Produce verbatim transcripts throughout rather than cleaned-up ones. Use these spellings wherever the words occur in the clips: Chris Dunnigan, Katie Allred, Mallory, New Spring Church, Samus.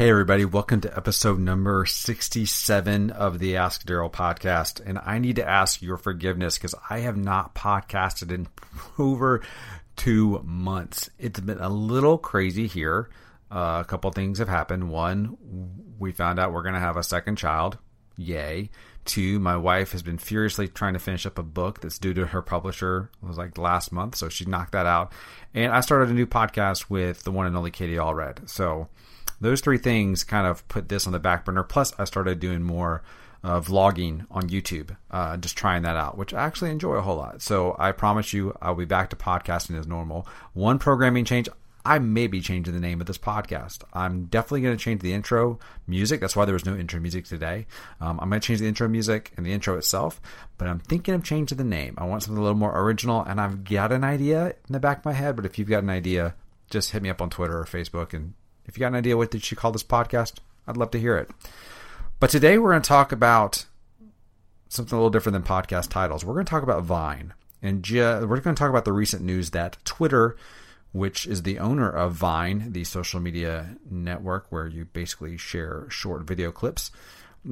Hey everybody, welcome to episode number sixty-seven of the Ask Daryl podcast. And I need to ask your forgiveness because I have not podcasted in over two months. It's been a little crazy here. Uh, a couple things have happened. One, we found out we're going to have a second child. Yay. Two, my wife has been furiously trying to finish up a book that's due to her publisher. It was like last month, so she knocked that out. And I started a new podcast with the one and only Katie Allred. So those three things kind of put this on the back burner. Plus, I started doing more uh, vlogging on YouTube, uh, just trying that out, which I actually enjoy a whole lot. So I promise you, I'll be back to podcasting as normal. One programming change, I may be changing the name of this podcast. I'm definitely going to change the intro music. That's why there was no intro music today. Um, I'm going to change the intro music and the intro itself, but I'm thinking of changing the name. I want something a little more original, and I've got an idea in the back of my head, but if you've got an idea, just hit me up on Twitter or Facebook and if you got an idea what you should call this podcast, I'd love to hear it. But today we're going to talk about something a little different than podcast titles. We're going to talk about Vine. And ju- we're going to talk about the recent news that Twitter, which is the owner of Vine, the social media network where you basically share short video clips,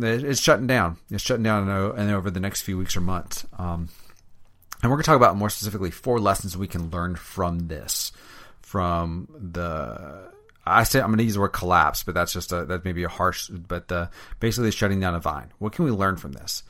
is shutting down. It's shutting down and over the next few weeks or months. Um, and we're going to talk about more specifically four lessons we can learn from this, from the... I say I'm going to use the word collapse, but that's just a, that may be a harsh, but uh, basically shutting down a Vine. What can we learn from this?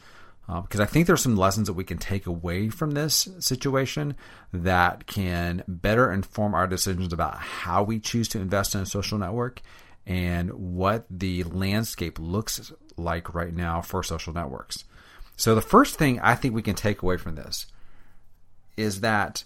Uh, because I think there's some lessons that we can take away from this situation that can better inform our decisions about how we choose to invest in a social network and what the landscape looks like right now for social networks. So the first thing I think we can take away from this is that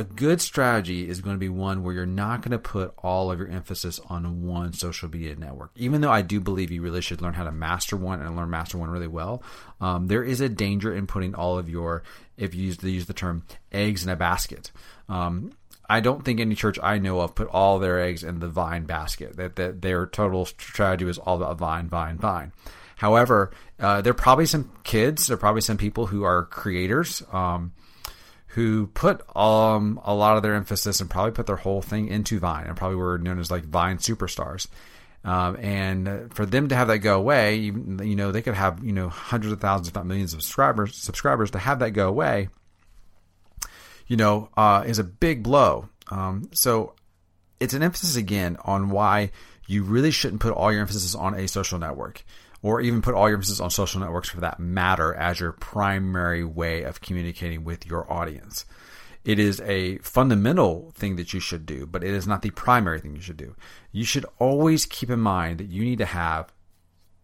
a good strategy is going to be one where you're not going to put all of your emphasis on one social media network. Even though I do believe you really should learn how to master one and learn master one really well, um, there is a danger in putting all of your, if you use the, use the term, eggs in a basket. Um, I don't think any church I know of put all their eggs in the Vine basket. That, that their total strategy was all about Vine, Vine, Vine. However, uh, there are probably some kids, there are probably some people who are creators, um, who put um, a lot of their emphasis and probably put their whole thing into Vine and probably were known as like Vine superstars. Um, and for them to have that go away, you, you know, they could have, you know, hundreds of thousands, if not millions of subscribers, subscribers to have that go away, you know, uh, is a big blow. Um, so it's an emphasis again on why you really shouldn't put all your emphasis on a social network. Or even put all your emphasis on social networks for that matter as your primary way of communicating with your audience. It is a fundamental thing that you should do, but it is not the primary thing you should do. You should always keep in mind that you need to have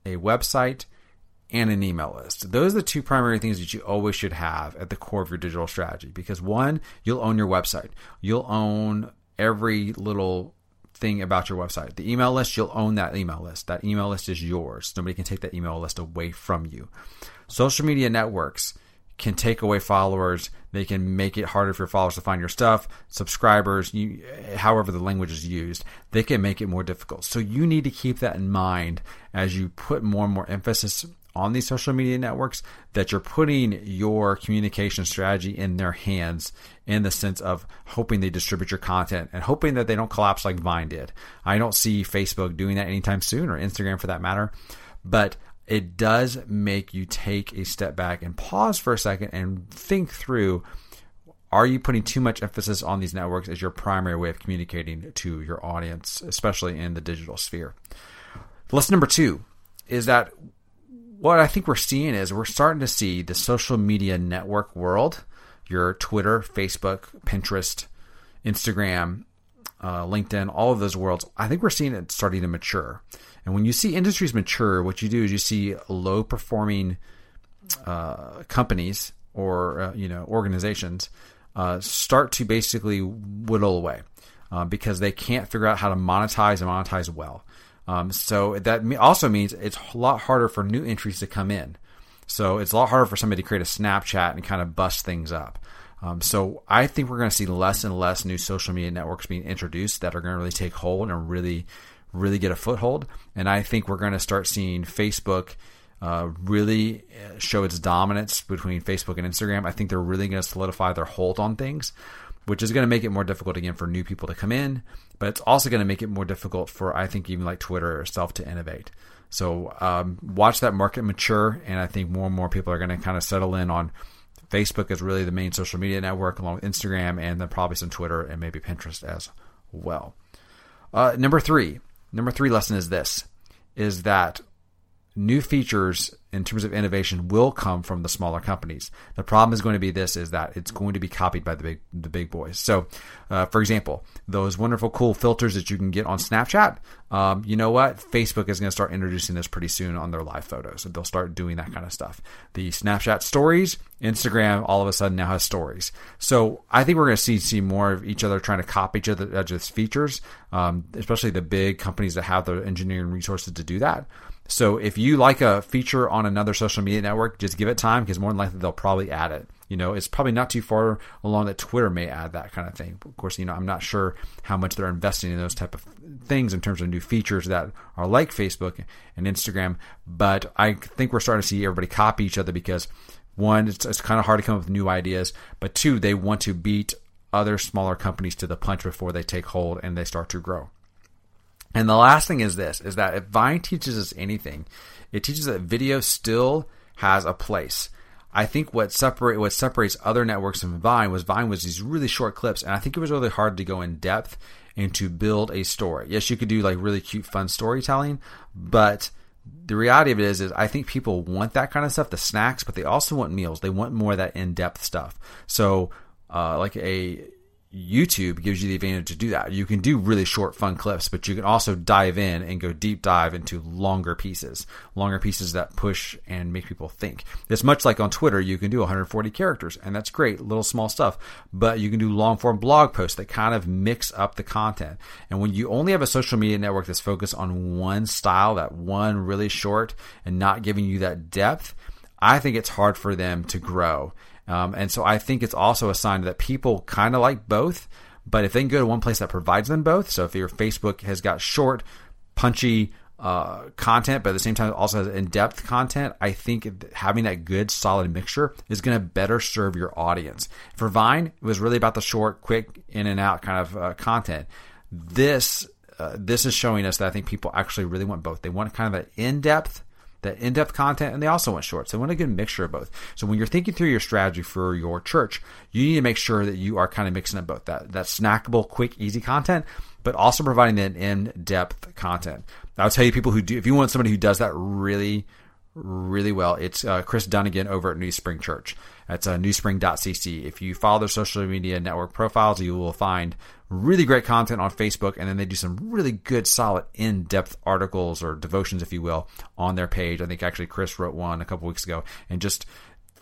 a website and an email list. Those are the two primary things that you always should have at the core of your digital strategy. Because one, you'll own your website. You'll own every little thing about your website. The email list, you'll own that email list. That email list is yours. Nobody can take that email list away from you. Social media networks can take away followers. They can make it harder for your followers to find your stuff, subscribers, you, however the language is used, they can make it more difficult. So you need to keep that in mind as you put more and more emphasis on these social media networks, that you're putting your communication strategy in their hands in the sense of hoping they distribute your content and hoping that they don't collapse like Vine did. I don't see Facebook doing that anytime soon, or Instagram for that matter, but it does make you take a step back and pause for a second and think through, are you putting too much emphasis on these networks as your primary way of communicating to your audience, especially in the digital sphere? Lesson number two is that what I think we're seeing is we're starting to see the social media network world, your Twitter, Facebook, Pinterest, Instagram, uh, LinkedIn, all of those worlds. I think we're seeing it starting to mature. And when you see industries mature, what you do is you see low performing uh, companies or uh, you know organizations uh, start to basically whittle away uh, because they can't figure out how to monetize and monetize well. Um, so that also means it's a lot harder for new entries to come in. So it's a lot harder for somebody to create a Snapchat and kind of bust things up. Um, so I think we're going to see less and less new social media networks being introduced that are going to really take hold and really, really get a foothold. And I think we're going to start seeing Facebook uh, really show its dominance between Facebook and Instagram. I think they're really going to solidify their hold on things. which is going to make it more difficult again for new people to come in, but it's also going to make it more difficult for, I think, even like Twitter itself to innovate. So um, watch that market mature, and I think more and more people are going to kind of settle in on Facebook as really the main social media network, along with Instagram, and then probably some Twitter and maybe Pinterest as well. Uh, number three, number three lesson is this, is that new features in terms of innovation will come from the smaller companies. The problem is going to be this, is that it's going to be copied by the big, the big boys. So uh, for example, those wonderful, cool filters that you can get on Snapchat, um, you know what? Facebook is going to start introducing this pretty soon on their live photos. They'll start doing that kind of stuff. The Snapchat stories, Instagram all of a sudden now has stories. So I think we're going to see, see more of each other trying to copy each other's features, um, especially the big companies that have the engineering resources to do that. So if you like a feature on another social media network, just give it time, because more than likely they'll probably add it. You know, it's probably not too far along that Twitter may add that kind of thing. Of course, you know, I'm not sure how much they're investing in those type of things in terms of new features that are like Facebook and Instagram. But I think we're starting to see everybody copy each other because, one, it's, it's kind of hard to come up with new ideas. But two, they want to beat other smaller companies to the punch before they take hold and they start to grow. And the last thing is this, is that if Vine teaches us anything, it teaches that video still has a place. I think what separate what separates other networks from Vine was Vine was these really short clips, and I think it was really hard to go in depth and to build a story. Yes, you could do like really cute, fun storytelling, but the reality of it is, is I think people want that kind of stuff, the snacks, but they also want meals. They want more of that in-depth stuff. So uh, like a... YouTube gives you the advantage to do that. You can do really short, fun clips, but you can also dive in and go deep dive into longer pieces, longer pieces that push and make people think. It's much like on Twitter, you can do one hundred forty characters, and that's great, little small stuff, but you can do long-form blog posts that kind of mix up the content. And when you only have a social media network that's focused on one style, that one really short, and not giving you that depth, I think it's hard for them to grow. Um, and so I think it's also a sign that people kind of like both, but if they can go to one place that provides them both, so if your Facebook has got short, punchy uh, content, but at the same time it also has in-depth content, I think having that good, solid mixture is going to better serve your audience. For Vine, it was really about the short, quick, in-and-out kind of uh, content. This uh, this is showing us that I think people actually really want both. They want kind of an in-depth that in-depth content, and they also want shorts. They want a good mixture of both. So when you're thinking through your strategy for your church, you need to make sure that you are kind of mixing up both that, that snackable, quick, easy content, but also providing that in-depth content. I'll tell you people who do, if you want somebody who does that really, really well, it's uh, Chris Dunnigan over at New Spring Church. That's uh, newspring dot c c. If you follow their social media network profiles, you will find really great content on Facebook, and then they do some really good, solid, in-depth articles or devotions, if you will, on their page. I think actually Chris wrote one a couple weeks ago, and just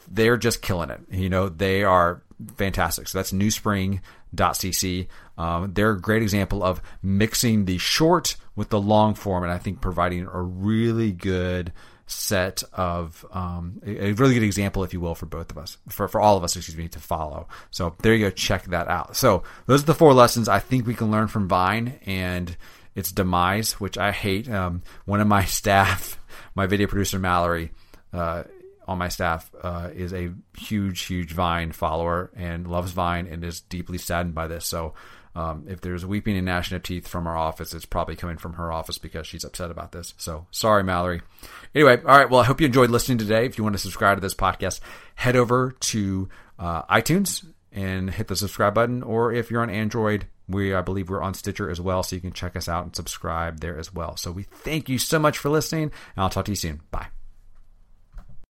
they're just killing it. You know, they are fantastic. So that's newspring dot c c. Um, they're a great example of mixing the short with the long form, and I think providing a really good set of um, a really good example, if you will, for both of us, for, for all of us, excuse me, to follow. So there you go. Check that out. So those are the four lessons I think we can learn from Vine and its demise, which I hate. Um, one of my staff, my video producer, Mallory, uh, on my staff uh, is a huge, huge Vine follower and loves Vine and is deeply saddened by this. So Um, if there's weeping and gnashing of teeth from our office, it's probably coming from her office because she's upset about this. So sorry, Mallory. Anyway, all right. Well, I hope you enjoyed listening today. If you want to subscribe to this podcast, head over to uh, iTunes and hit the subscribe button. Or if you're on Android, we I believe we're on Stitcher as well. So you can check us out and subscribe there as well. So we thank you so much for listening, and I'll talk to you soon. Bye.